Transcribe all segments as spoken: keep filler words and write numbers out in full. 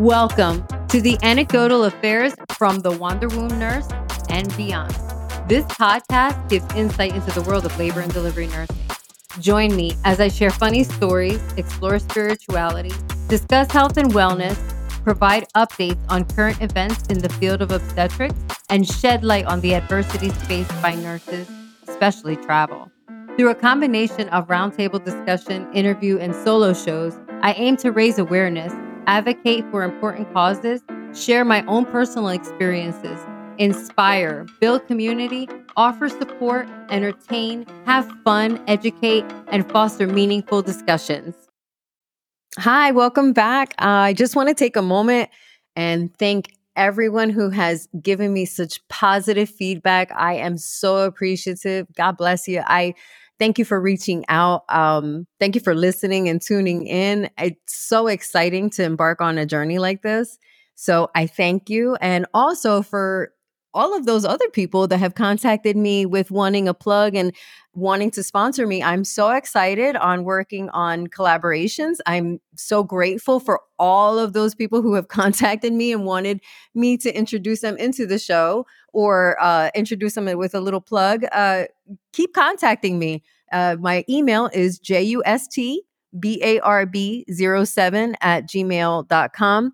Welcome to the Anecdotal Affairs from the Wanderwomb Nurse and Beyond. This podcast gives insight into the world of labor and delivery nursing. Join me as I share funny stories, explore spirituality, discuss health and wellness, provide updates on current events in the field of obstetrics, and shed light on the adversities faced by nurses, especially travel. Through a combination of roundtable discussion, interview, and solo shows, I aim to raise awareness, advocate for important causes, share my own personal experiences, inspire, build community, offer support, entertain, have fun, educate, and foster meaningful discussions. Hi, welcome back. Uh, I just want to take a moment and thank everyone who has given me such positive feedback. I am so appreciative. God bless you. I thank you for reaching out. Um, thank you for listening and tuning in. It's so exciting to embark on a journey like this. So I thank you. And also for all of those other people that have contacted me with wanting a plug and wanting to sponsor me. I'm so excited on working on collaborations. I'm so grateful for all of those people who have contacted me and wanted me to introduce them into the show or uh, introduce them with a little plug. Uh, keep contacting me. Uh, my email is justbarb07 at gmail.com.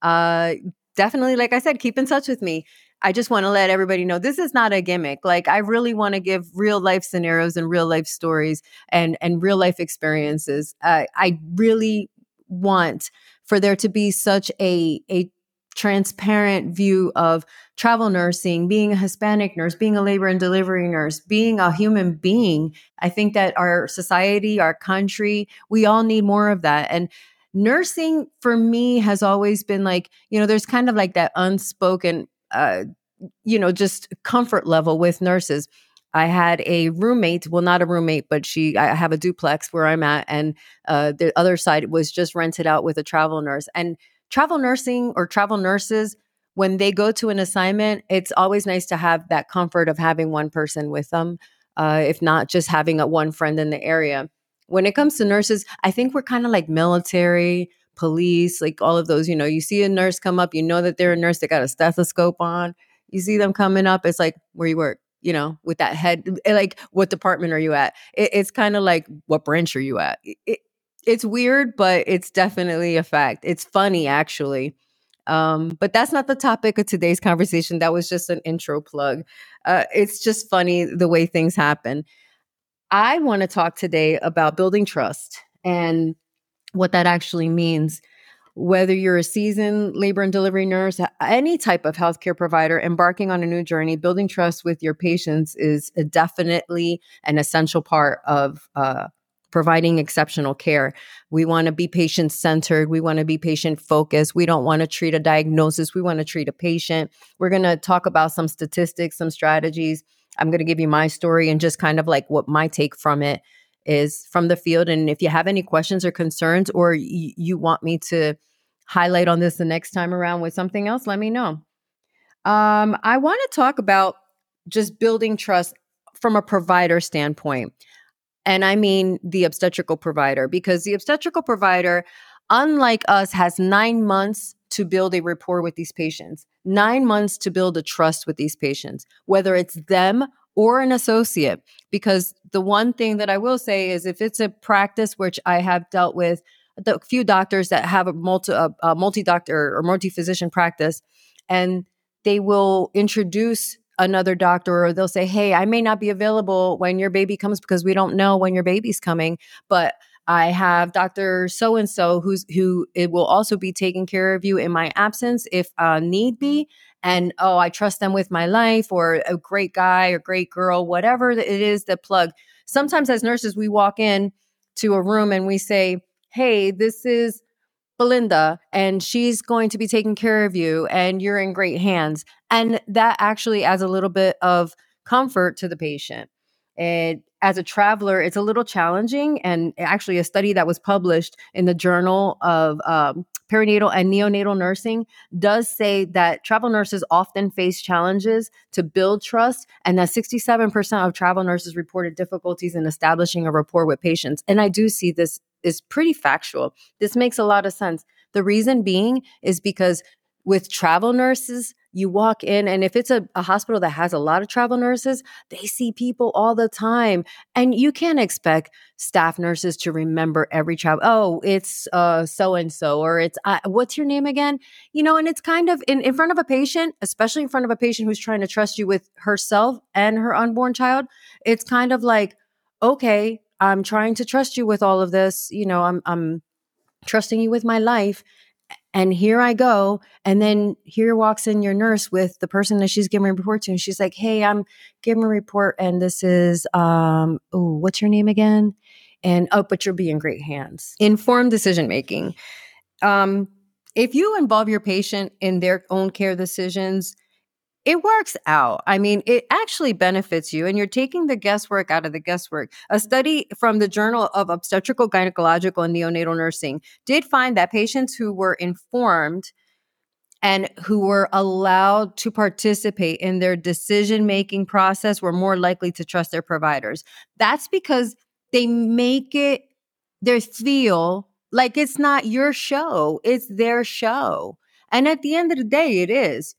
Uh, definitely, like I said, keep in touch with me. I just want to let everybody know this is not a gimmick. Like, I really want to give real life scenarios and real life stories and, and real life experiences. Uh, I really want for there to be such a, a transparent view of travel nursing, being a Hispanic nurse, being a labor and delivery nurse, being a human being. I think that our society, our country, we all need more of that. And nursing for me has always been like, you know, there's kind of like that unspoken Uh, you know, just comfort level with nurses. I had a roommate, well, not a roommate, but she, I have a duplex where I'm at. And uh, the other side was just rented out with a travel nurse. And travel nursing or travel nurses, when they go to an assignment, it's always nice to have that comfort of having one person with them, uh, if not just having a one friend in the area. When it comes to nurses, I think we're kind of like military, police, like all of those, you know, you see a nurse come up, you know that they're a nurse, they got a stethoscope on, you see them coming up, it's like, where you work, you know, with that head, like, what department are you at? It, it's kind of like, what branch are you at? It, it's weird, but it's definitely a fact. It's funny, actually. Um, but that's not the topic of today's conversation. That was just an intro plug. Uh, it's just funny the way things happen. I want to talk today about building trust and what that actually means, whether you're a seasoned labor and delivery nurse, any type of healthcare provider embarking on a new journey, building trust with your patients is a definitely an essential part of uh, providing exceptional care. We want to be patient-centered. We want to be patient-focused. We don't want to treat a diagnosis. We want to treat a patient. We're going to talk about some statistics, some strategies. I'm going to give you my story and just kind of like what my take from it is from the field. And if you have any questions or concerns, or y- you want me to highlight on this the next time around with something else, let me know. Um, I want to talk about just building trust from a provider standpoint. And I mean the obstetrical provider, because the obstetrical provider, unlike us, has nine months to build a rapport with these patients, nine months to build a trust with these patients, whether it's them or an associate. Because the one thing that I will say is if it's a practice, which I have dealt with the few doctors that have a multi, a, a multi-doctor or multi-physician practice, and they will introduce another doctor, or they'll say, hey, I may not be available when your baby comes because we don't know when your baby's coming, but I have Doctor So-and-so who's, who it will also be taking care of you in my absence if uh, need be. And, oh, I trust them with my life, or a great guy or great girl, whatever it is that plug. Sometimes as nurses, we walk in to a room and we say, hey, this is Belinda, and she's going to be taking care of you, and you're in great hands. And that actually adds a little bit of comfort to the patient. It, as a traveler, it's a little challenging. And actually, a study that was published in the Journal of um, Perinatal and Neonatal Nursing does say that travel nurses often face challenges to build trust, and that sixty-seven percent of travel nurses reported difficulties in establishing a rapport with patients. And I do see this is pretty factual. This makes a lot of sense. The reason being is because with travel nurses, you walk in, and if it's a, a hospital that has a lot of travel nurses, they see people all the time. And you can't expect staff nurses to remember every travel. Oh, it's uh, so-and-so, or it's, uh, what's your name again? You know, and it's kind of, in, in front of a patient, especially in front of a patient who's trying to trust you with herself and her unborn child, it's kind of like, okay, I'm trying to trust you with all of this. You know, I'm I'm trusting you with my life. And here I go. And then here walks in your nurse with the person that she's giving a report to. And she's like, hey, I'm giving a report. And this is, um, ooh, what's your name again? And, oh, but you'll be in great hands. Informed decision-making. Um, if you involve your patient in their own care decisions, it works out. I mean, it actually benefits you, and you're taking the guesswork out of the guesswork. A study from the Journal of Obstetrical, Gynecological, and Neonatal Nursing did find that patients who were informed and who were allowed to participate in their decision-making process were more likely to trust their providers. That's because they make it, they feel like it's not your show, it's their show. And at the end of the day, it is.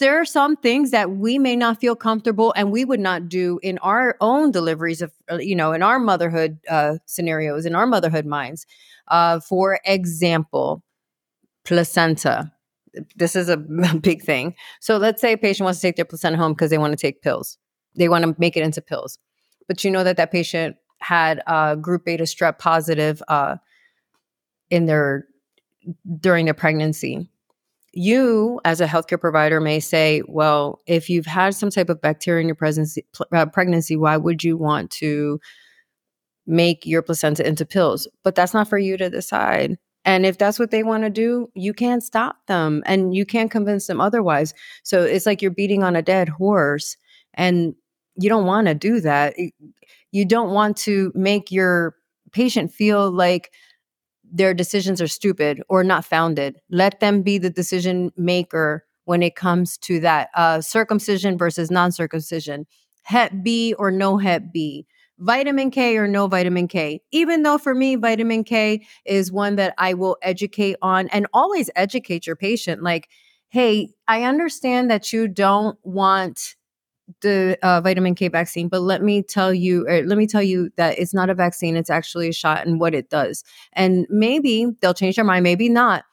There are some things that we may not feel comfortable and we would not do in our own deliveries of, you know, in our motherhood uh, scenarios, in our motherhood minds. Uh, for example, placenta. This is a big thing. So let's say a patient wants to take their placenta home because they want to take pills. They want to make it into pills. But you know that that patient had uh, group beta strep positive uh, in their during their pregnancy. You, as a healthcare provider, may say, well, if you've had some type of bacteria in your pregnancy, uh, pregnancy, why would you want to make your placenta into pills? But that's not for you to decide. And if that's what they want to do, you can't stop them and you can't convince them otherwise. So it's like you're beating on a dead horse and you don't want to do that. You don't want to make your patient feel like their decisions are stupid or not founded. Let them be the decision maker when it comes to that. Uh, circumcision versus non-circumcision. Hep B or no Hep B. Vitamin K or no vitamin K. Even though for me, vitamin K is one that I will educate on, and always educate your patient. Like, hey, I understand that you don't want the uh, vitamin K vaccine, but let me tell you, or let me tell you that it's not a vaccine. It's actually a shot and what it does. And maybe they'll change their mind. Maybe not.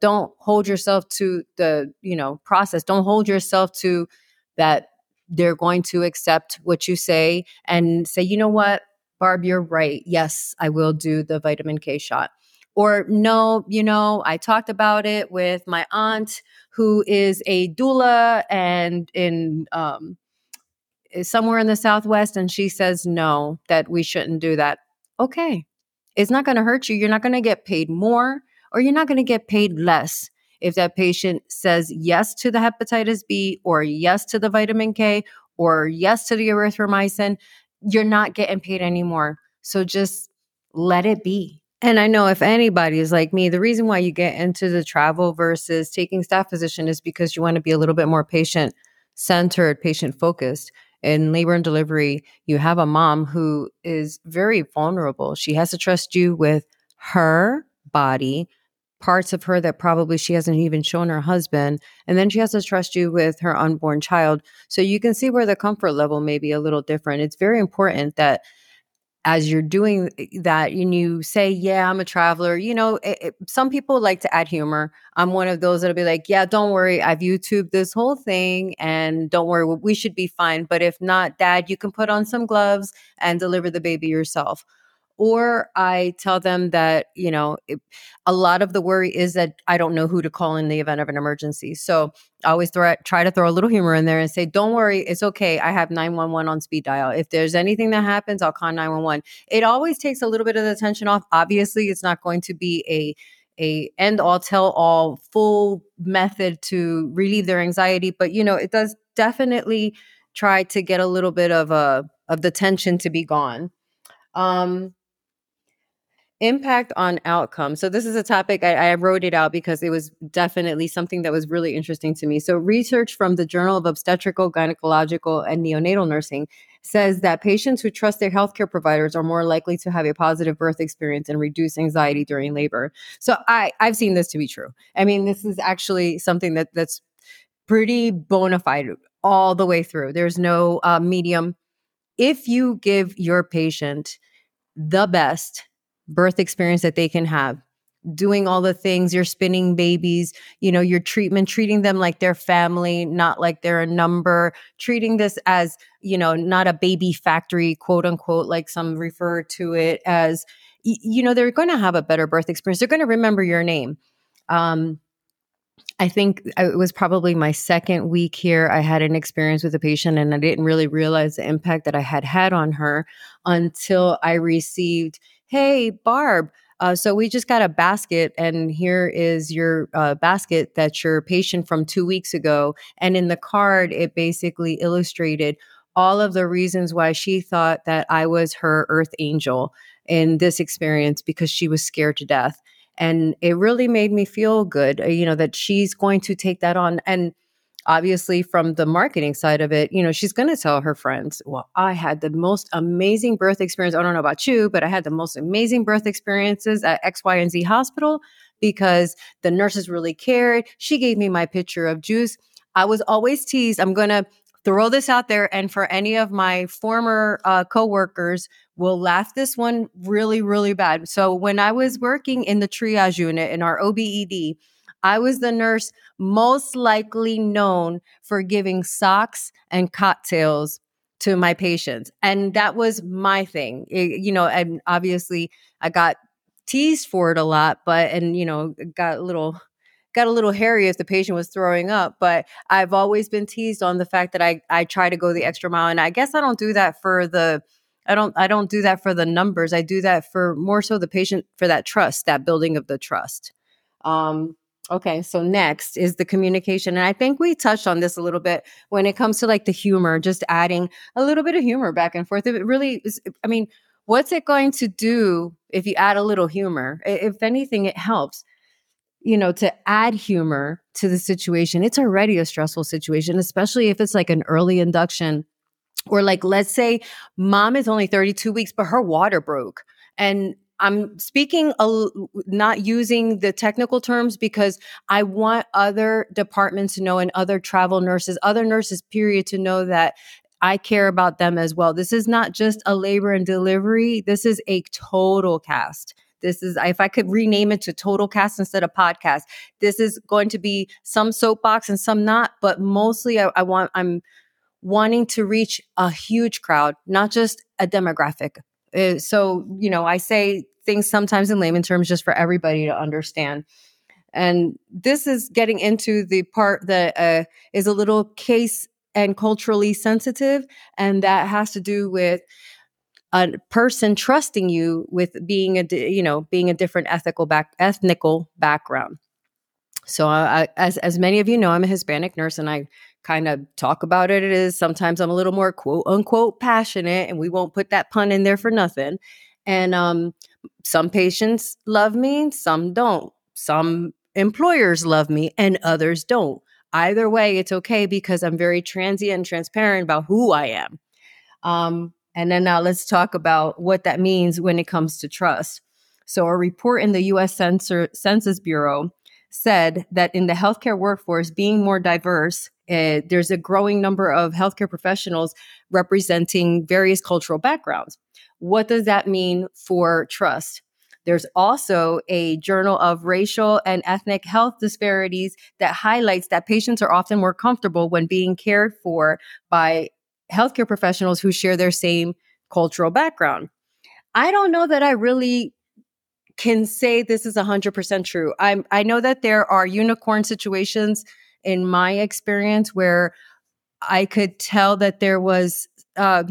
Don't hold yourself to the, you know, process. Don't hold yourself to that. They're going to accept what you say and say, you know what, Barb, you're right. Yes, I will do the vitamin K shot. Or no, you know, I talked about it with my aunt who is a doula and in, um, somewhere in the Southwest, and she says, no, that we shouldn't do that. Okay. It's not going to hurt you. You're not going to get paid more, or you're not going to get paid less if that patient says yes to the hepatitis B or yes to the vitamin K or yes to the erythromycin. You're not getting paid anymore. So just let it be. And I know if anybody is like me, the reason why you get into the travel versus taking staff position is because you want to be a little bit more patient-centered, patient-focused. In labor and delivery, you have a mom who is very vulnerable. She has to trust you with her body, parts of her that probably she hasn't even shown her husband. And then she has to trust you with her unborn child. So you can see where the comfort level may be a little different. It's very important that as you're doing that and you say, yeah, I'm a traveler, you know, it, it, some people like to add humor. I'm one of those that'll be like, yeah, don't worry. I've YouTubed this whole thing and don't worry, we should be fine. But if not, dad, you can put on some gloves and deliver the baby yourself. Or I tell them that, you know, it, a lot of the worry is that I don't know who to call in the event of an emergency. So I always throw, try to throw a little humor in there and say, don't worry, it's okay. I have nine one one on speed dial. If there's anything that happens, I'll call nine one one. It always takes a little bit of the tension off. Obviously, it's not going to be a a end all, tell all, full method to relieve their anxiety. But, you know, it does definitely try to get a little bit of, a, of the tension to be gone. Um, Impact on outcome. So this is a topic I, I wrote it out because it was definitely something that was really interesting to me. So research from the Journal of Obstetrical, Gynecological, and Neonatal Nursing says that patients who trust their healthcare providers are more likely to have a positive birth experience and reduce anxiety during labor. So I, I've seen this to be true. I mean, this is actually something that that's pretty bona fide all the way through. There's no uh, medium. If you give your patient the best birth experience that they can have, doing all the things, you're spinning babies, you know, your treatment, treating them like their family, not like they're a number, treating this as, you know, not a baby factory, quote unquote, like some refer to it as, you know, they're going to have a better birth experience. They're going to remember your name. Um, I think it was probably my second week here. I had an experience with a patient and I didn't really realize the impact that I had had on her until I received, hey, Barb, Uh, so we just got a basket, and here is your uh, basket that your patient from two weeks ago. And in the card, it basically illustrated all of the reasons why she thought that I was her earth angel in this experience because she was scared to death. And it really made me feel good, you know, that she's going to take that on. And obviously, from the marketing side of it, you know, she's going to tell her friends, well, I had the most amazing birth experience. I don't know about you, but I had the most amazing birth experiences at X, Y, and Z hospital because the nurses really cared. She gave me my pitcher of juice. I was always teased. I'm going to throw this out there. And for any of my former uh, coworkers, we'll laugh this one really, really bad. So when I was working in the triage unit in our O B E D, I was the nurse most likely known for giving socks and cocktails to my patients. And that was my thing. It, you know, and obviously I got teased for it a lot, but, and, you know, got a little, got a little hairy if the patient was throwing up, but I've always been teased on the fact that I, I try to go the extra mile. And I guess I don't do that for the, I don't, I don't do that for the numbers. I do that for more so the patient, for that trust, that building of the trust. Um, Okay, so next is the communication. And I think we touched on this a little bit when it comes to like the humor, just adding a little bit of humor back and forth. It really is, I mean, what's it going to do if you add a little humor? If anything, it helps, you know, to add humor to the situation. It's already a stressful situation, especially if it's like an early induction or like, let's say mom is only thirty-two weeks, but her water broke. And I'm speaking, uh, not using the technical terms because I want other departments to know and other travel nurses, other nurses, period, to know that I care about them as well. This is not just a labor and delivery. This is a total cast. This is, if I could rename it to total cast instead of podcast, this is going to be some soapbox and some not, but mostly I, I want, I'm wanting to reach a huge crowd, not just a demographic. Uh, so, you know, I say things sometimes in layman terms just for everybody to understand. And this is getting into the part that uh, is a little case and culturally sensitive. And that has to do with a person trusting you with being a, you know, being a different ethical back, ethnical background. So I, as as many of you know, I'm a Hispanic nurse and I kind of talk about it. It is sometimes I'm a little more quote unquote passionate, and we won't put that pun in there for nothing. And um, some patients love me, some don't. Some employers love me and others don't. Either way, it's okay because I'm very transient and transparent about who I am. Um, and then now let's talk about what that means when it comes to trust. So a report in the U S Census Bureau said that in the healthcare workforce, being more diverse, uh, there's a growing number of healthcare professionals representing various cultural backgrounds. What does that mean for trust? There's also a Journal of Racial and Ethnic Health Disparities that highlights that patients are often more comfortable when being cared for by healthcare professionals who share their same cultural background. I don't know that I really can say this is one hundred percent true. I I know that there are unicorn situations in my experience where I could tell that there was uh,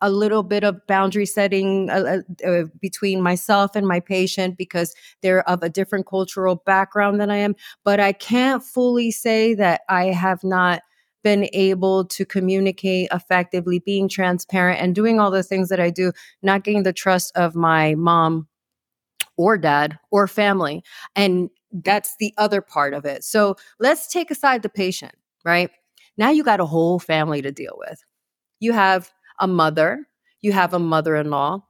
a little bit of boundary setting uh, uh, between myself and my patient because they're of a different cultural background than I am. But I can't fully say that I have not been able to communicate effectively, being transparent and doing all the things that I do, not getting the trust of my mom or dad or family. And that's the other part of it. So let's take aside the patient, right? Now you got a whole family to deal with. You have a mother, you have a mother-in-law.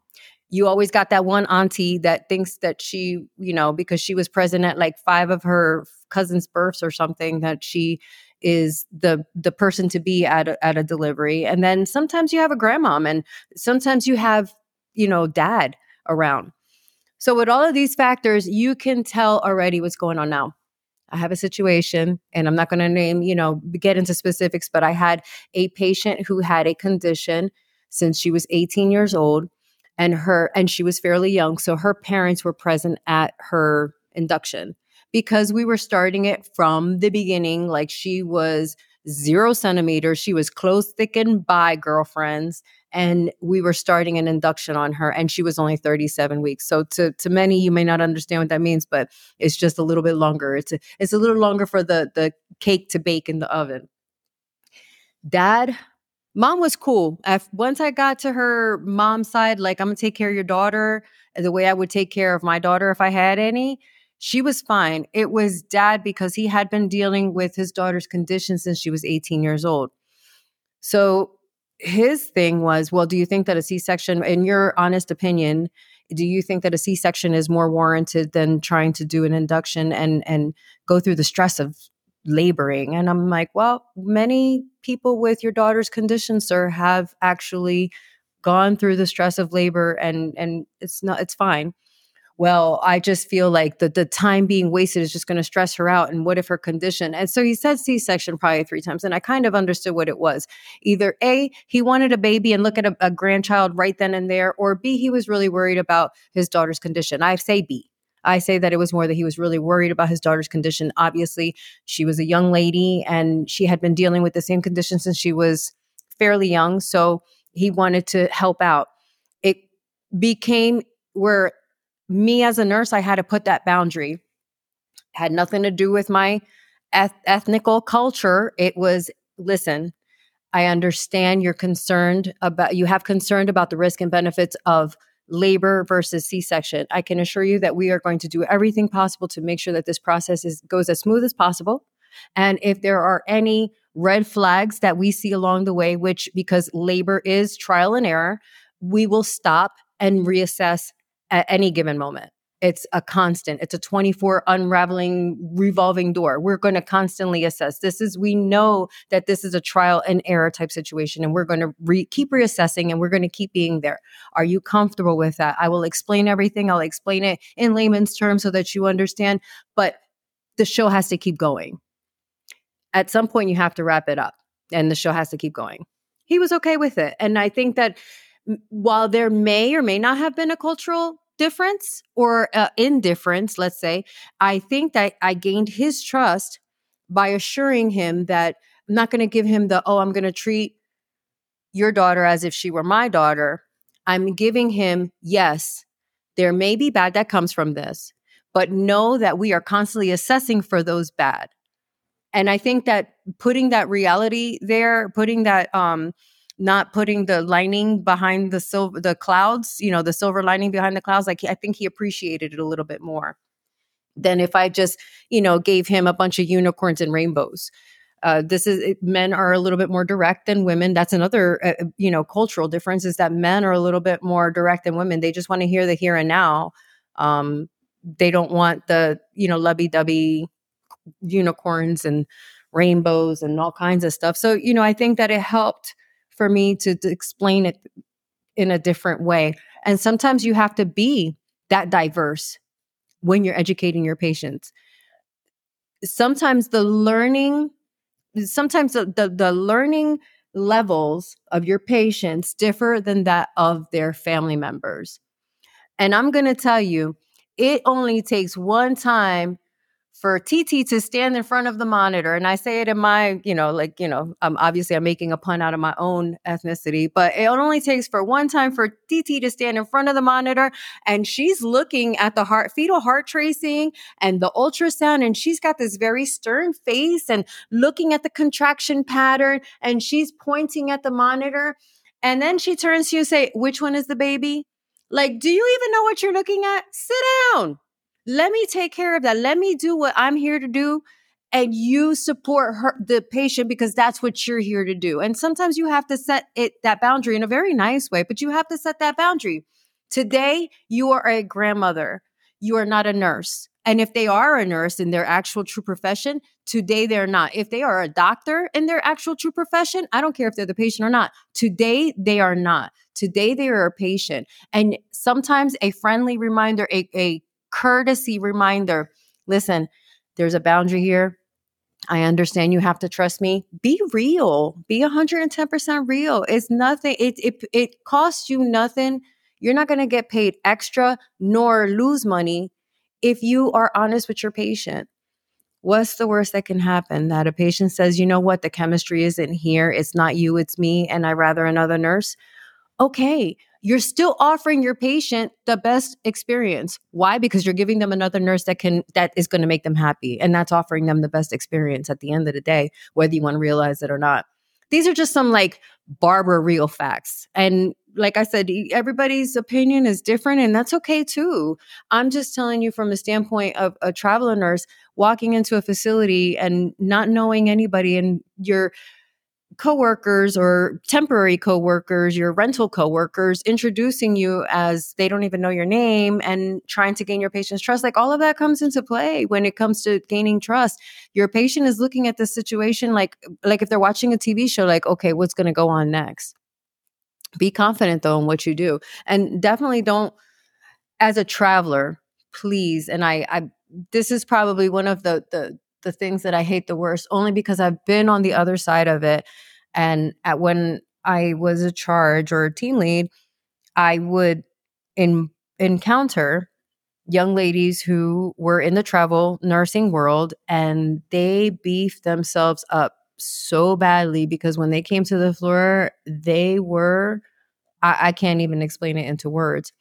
You always got that one auntie that thinks that she, you know, because she was present at like five of her cousins' births or something, that she is the the person to be at a, at a delivery. And then sometimes you have a grandmom, and sometimes you have, you know, dad around. So with all of these factors, you can tell already what's going on now. I have a situation, and I'm not going to name, you know, get into specifics, but I had a patient who had a condition since she was eighteen years old, and her, and she was fairly young. So her parents were present at her induction because we were starting it from the beginning. Like, she was zero centimeters. She was close, thick, and by girlfriends. And we were starting an induction on her, and she was only thirty-seven weeks. So to, to many, you may not understand what that means, but it's just a little bit longer. It's a, it's a little longer for the, the cake to bake in the oven. Dad, mom was cool. I, once I got to her mom's side, like, I'm going to take care of your daughter the way I would take care of my daughter if I had any. She was fine. It was dad, because he had been dealing with his daughter's condition since she was eighteen years old. So his thing was, well, do you think that a C-section, in your honest opinion, do you think that a C-section is more warranted than trying to do an induction and and go through the stress of laboring? And I'm like, well, many people with your daughter's condition, sir, have actually gone through the stress of labor, and and it's not, it's fine. Well, I just feel like the, the time being wasted is just going to stress her out. And what if her condition? And so he said C-section probably three times. And I kind of understood what it was. Either A, he wanted a baby and look at a, a grandchild right then and there, or B, he was really worried about his daughter's condition. I say B. I say that it was more that he was really worried about his daughter's condition. Obviously, she was a young lady, and she had been dealing with the same condition since she was fairly young. So he wanted to help out. It became where me as a nurse, I had to put that boundary. It had nothing to do with my eth- ethnical culture. It was, listen, I understand you're concerned about, you have concerned about the risk and benefits of labor versus C-section. I can assure you that we are going to do everything possible to make sure that this process is, goes as smooth as possible. And if there are any red flags that we see along the way, which, because labor is trial and error, we will stop and reassess at any given moment. It's a constant. It's a twenty-four unraveling, revolving door. We're going to constantly assess. This is, we know that this is a trial and error type situation, and we're going to re- keep reassessing, and we're going to keep being there. Are you comfortable with that? I will explain everything. I'll explain it in layman's terms so that you understand, but the show has to keep going. At some point, you have to wrap it up, and the show has to keep going. He was okay with it. And I think that while there may or may not have been a cultural difference or uh, indifference, let's say, I think that I gained his trust by assuring him that I'm not going to give him the, oh, I'm going to treat your daughter as if she were my daughter. I'm giving him, yes, there may be bad that comes from this, but know that we are constantly assessing for those bad. And I think that putting that reality there, putting that, um, not putting the lining behind the silver, the clouds, you know, the silver lining behind the clouds. Like, I think he appreciated it a little bit more than if I just, you know, gave him a bunch of unicorns and rainbows. Uh, this is, it, men are a little bit more direct than women. That's another, uh, you know, cultural difference, is that men are a little bit more direct than women. They just want to hear the here and now. Um, they don't want the, you know, lovey-dovey unicorns and rainbows and all kinds of stuff. So, you know, I think that it helped for me to, to explain it in a different way. And sometimes you have to be that diverse when you're educating your patients. Sometimes the learning, sometimes the, the, the learning levels of your patients differ than that of their family members. And I'm going to tell you, it only takes one time for T T to stand in front of the monitor, and I say it in my, you know, like, you know, um, obviously I'm making a pun out of my own ethnicity, but it only takes for one time for T T to stand in front of the monitor, and she's looking at the heart, fetal heart tracing and the ultrasound, and she's got this very stern face and looking at the contraction pattern, and she's pointing at the monitor, and then she turns to you and say, which one is the baby? Like, do you even know what you're looking at? Sit down. Let me take care of that. Let me do what I'm here to do. and you support her, the patient, because that's what you're here to do. And sometimes you have to set it that boundary in a very nice way, but you have to set that boundary. Today, you are a grandmother. You are not a nurse. And if they are a nurse in their actual true profession, today they're not. If they are a doctor in their actual true profession, I don't care if they're the patient or not. Today, they are not. Today, they are a patient. And sometimes a friendly reminder, a, a courtesy reminder, listen, there's a boundary here. I understand you have to trust me. Be real. Be one hundred ten percent real. It's nothing. It it it costs you nothing. You're not going to get paid extra nor lose money if you are honest with your patient. What's the worst that can happen? That a patient says, you know what, the chemistry isn't here. It's not you, it's me, and I'd rather another nurse. Okay, you're still offering your patient the best experience. Why? Because you're giving them another nurse that can that is going to make them happy. And that's offering them the best experience at the end of the day, whether you want to realize it or not. These are just some like barber real facts. And like I said, everybody's opinion is different, and that's okay too. I'm just telling you from the standpoint of a traveler nurse walking into a facility and not knowing anybody, and your coworkers or temporary coworkers, your rental coworkers introducing you as they don't even know your name and trying to gain your patient's trust. Like all of that comes into play when it comes to gaining trust. Your patient is looking at this situation like, like if they're watching a T V show, like, okay, what's going to go on next? Be confident though in what you do, and definitely don't, as a traveler, please. And I, I, this is probably one of the, the, the things that I hate the worst, only because I've been on the other side of it. And at when I was a charge or a team lead, I would in, encounter young ladies who were in the travel nursing world, and they beefed themselves up so badly because when they came to the floor, they were, I, I can't even explain it into words.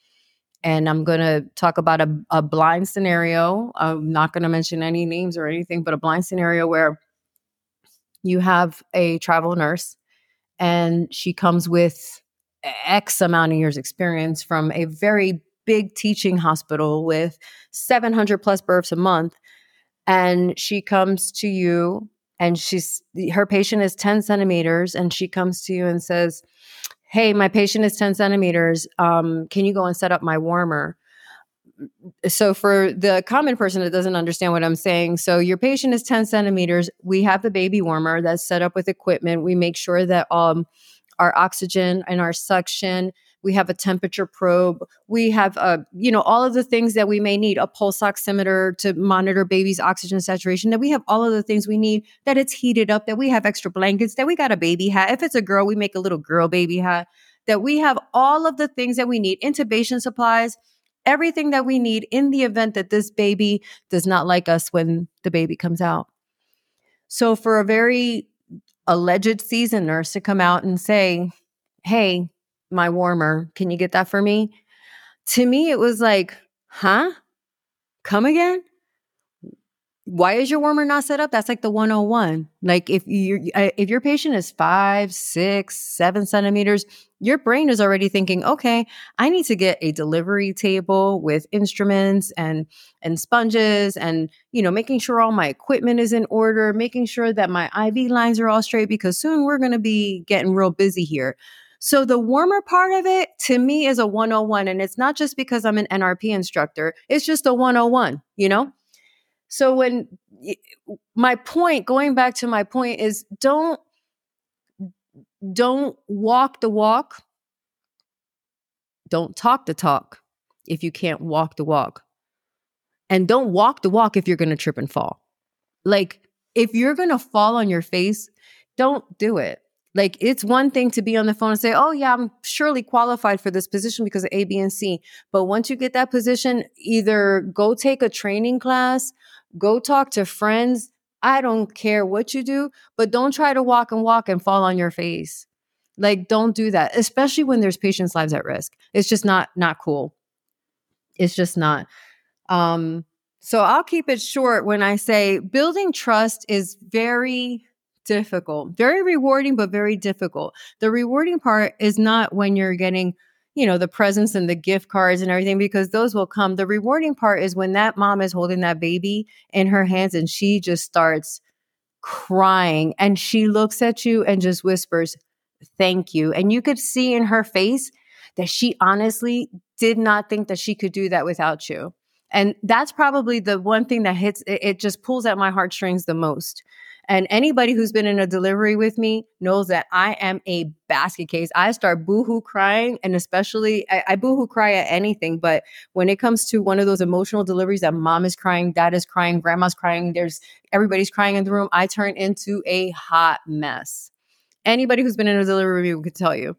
And I'm going to talk about a, a blind scenario. I'm not going to mention any names or anything, but a blind scenario where you have a travel nurse and she comes with X amount of years experience from a very big teaching hospital with seven hundred plus births a month. And she comes to you and she's, her patient is ten centimeters, and she comes to you and says, hey, my patient is ten centimeters. Um, can you go and set up my warmer? So for the common person that doesn't understand what I'm saying, so your patient is ten centimeters. We have the baby warmer that's set up with equipment. We make sure that um, our oxygen and our suction, we have a temperature probe. We have, a, you know, all of the things that we may need, a pulse oximeter to monitor baby's oxygen saturation, that we have all of the things we need, that it's heated up, that we have extra blankets, that we got a baby hat. If it's a girl, we make a little girl baby hat, that we have all of the things that we need, intubation supplies, everything that we need in the event that this baby does not like us when the baby comes out. So for a very alleged seasoned nurse to come out and say, hey, my warmer, can you get that for me? To me, it was like, huh? Come again? Why is your warmer not set up? That's like the one oh one. Like if you're, if your patient is five, six, seven centimeters, your brain is already thinking, okay, I need to get a delivery table with instruments and, and sponges and, you know, making sure all my equipment is in order, making sure that my I V lines are all straight, because soon we're going to be getting real busy here. So the warmer part of it to me is a one oh one. And it's not just because I'm an N R P instructor. It's just a one oh one, you know? So when my point, going back to my point is don't, don't walk the walk. Don't talk the talk if you can't walk the walk. And don't walk the walk if you're going to trip and fall. Like if you're going to fall on your face, don't do it. Like it's one thing to be on the phone and say, oh yeah, I'm surely qualified for this position because of A, B, and C. But once you get that position, either go take a training class, go talk to friends. I don't care what you do, but don't try to walk and walk and fall on your face. Like don't do that, especially when there's patients' lives at risk. It's just not, not cool. It's just not. Um, so I'll keep it short when I say building trust is very difficult, very rewarding, but very difficult. The rewarding part is not when you're getting, you know, the presents and the gift cards and everything, because those will come. The rewarding part is when that mom is holding that baby in her hands and she just starts crying and she looks at you and just whispers, "Thank you." And you could see in her face that she honestly did not think that she could do that without you. And that's probably the one thing that hits, it, it just pulls at my heartstrings the most. And anybody who's been in a delivery with me knows that I am a basket case. I start boohoo crying, and especially I, I boohoo cry at anything. But when it comes to one of those emotional deliveries that mom is crying, dad is crying, grandma's crying, there's everybody's crying in the room, I turn into a hot mess. Anybody who's been in a delivery could tell you.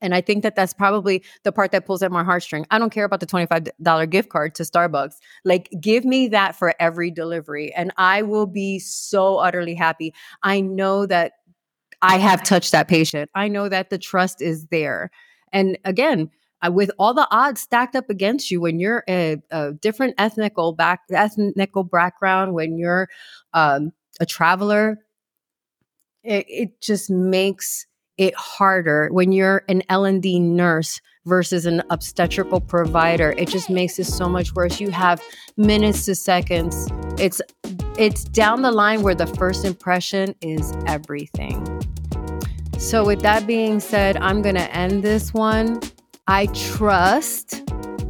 And I think that that's probably the part that pulls at my heartstring. I don't care about the twenty-five dollars gift card to Starbucks. Like, give me that for every delivery, and I will be so utterly happy. I know that I have touched that patient. I know that the trust is there. And again, with all the odds stacked up against you, when you're a, a different ethnical back, ethnical background, when you're um, a traveler, it, it just makes it harder. When you're an L and D nurse versus an obstetrical provider, it just makes it so much worse. You have minutes to seconds. It's it's down the line where the first impression is everything. So with that being said, I'm going to end this one. I trust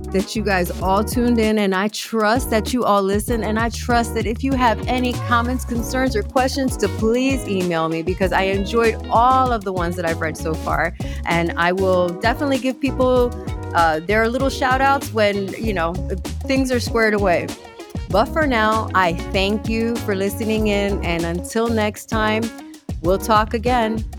that you guys all tuned in, and I trust that you all listen, and I trust that if you have any comments, concerns, or questions, to please email me, because I enjoyed all of the ones that I've read so far, and I will definitely give people uh, their little shout outs when, you know, things are squared away. But for now, I thank you for listening in, and until next time, we'll talk again.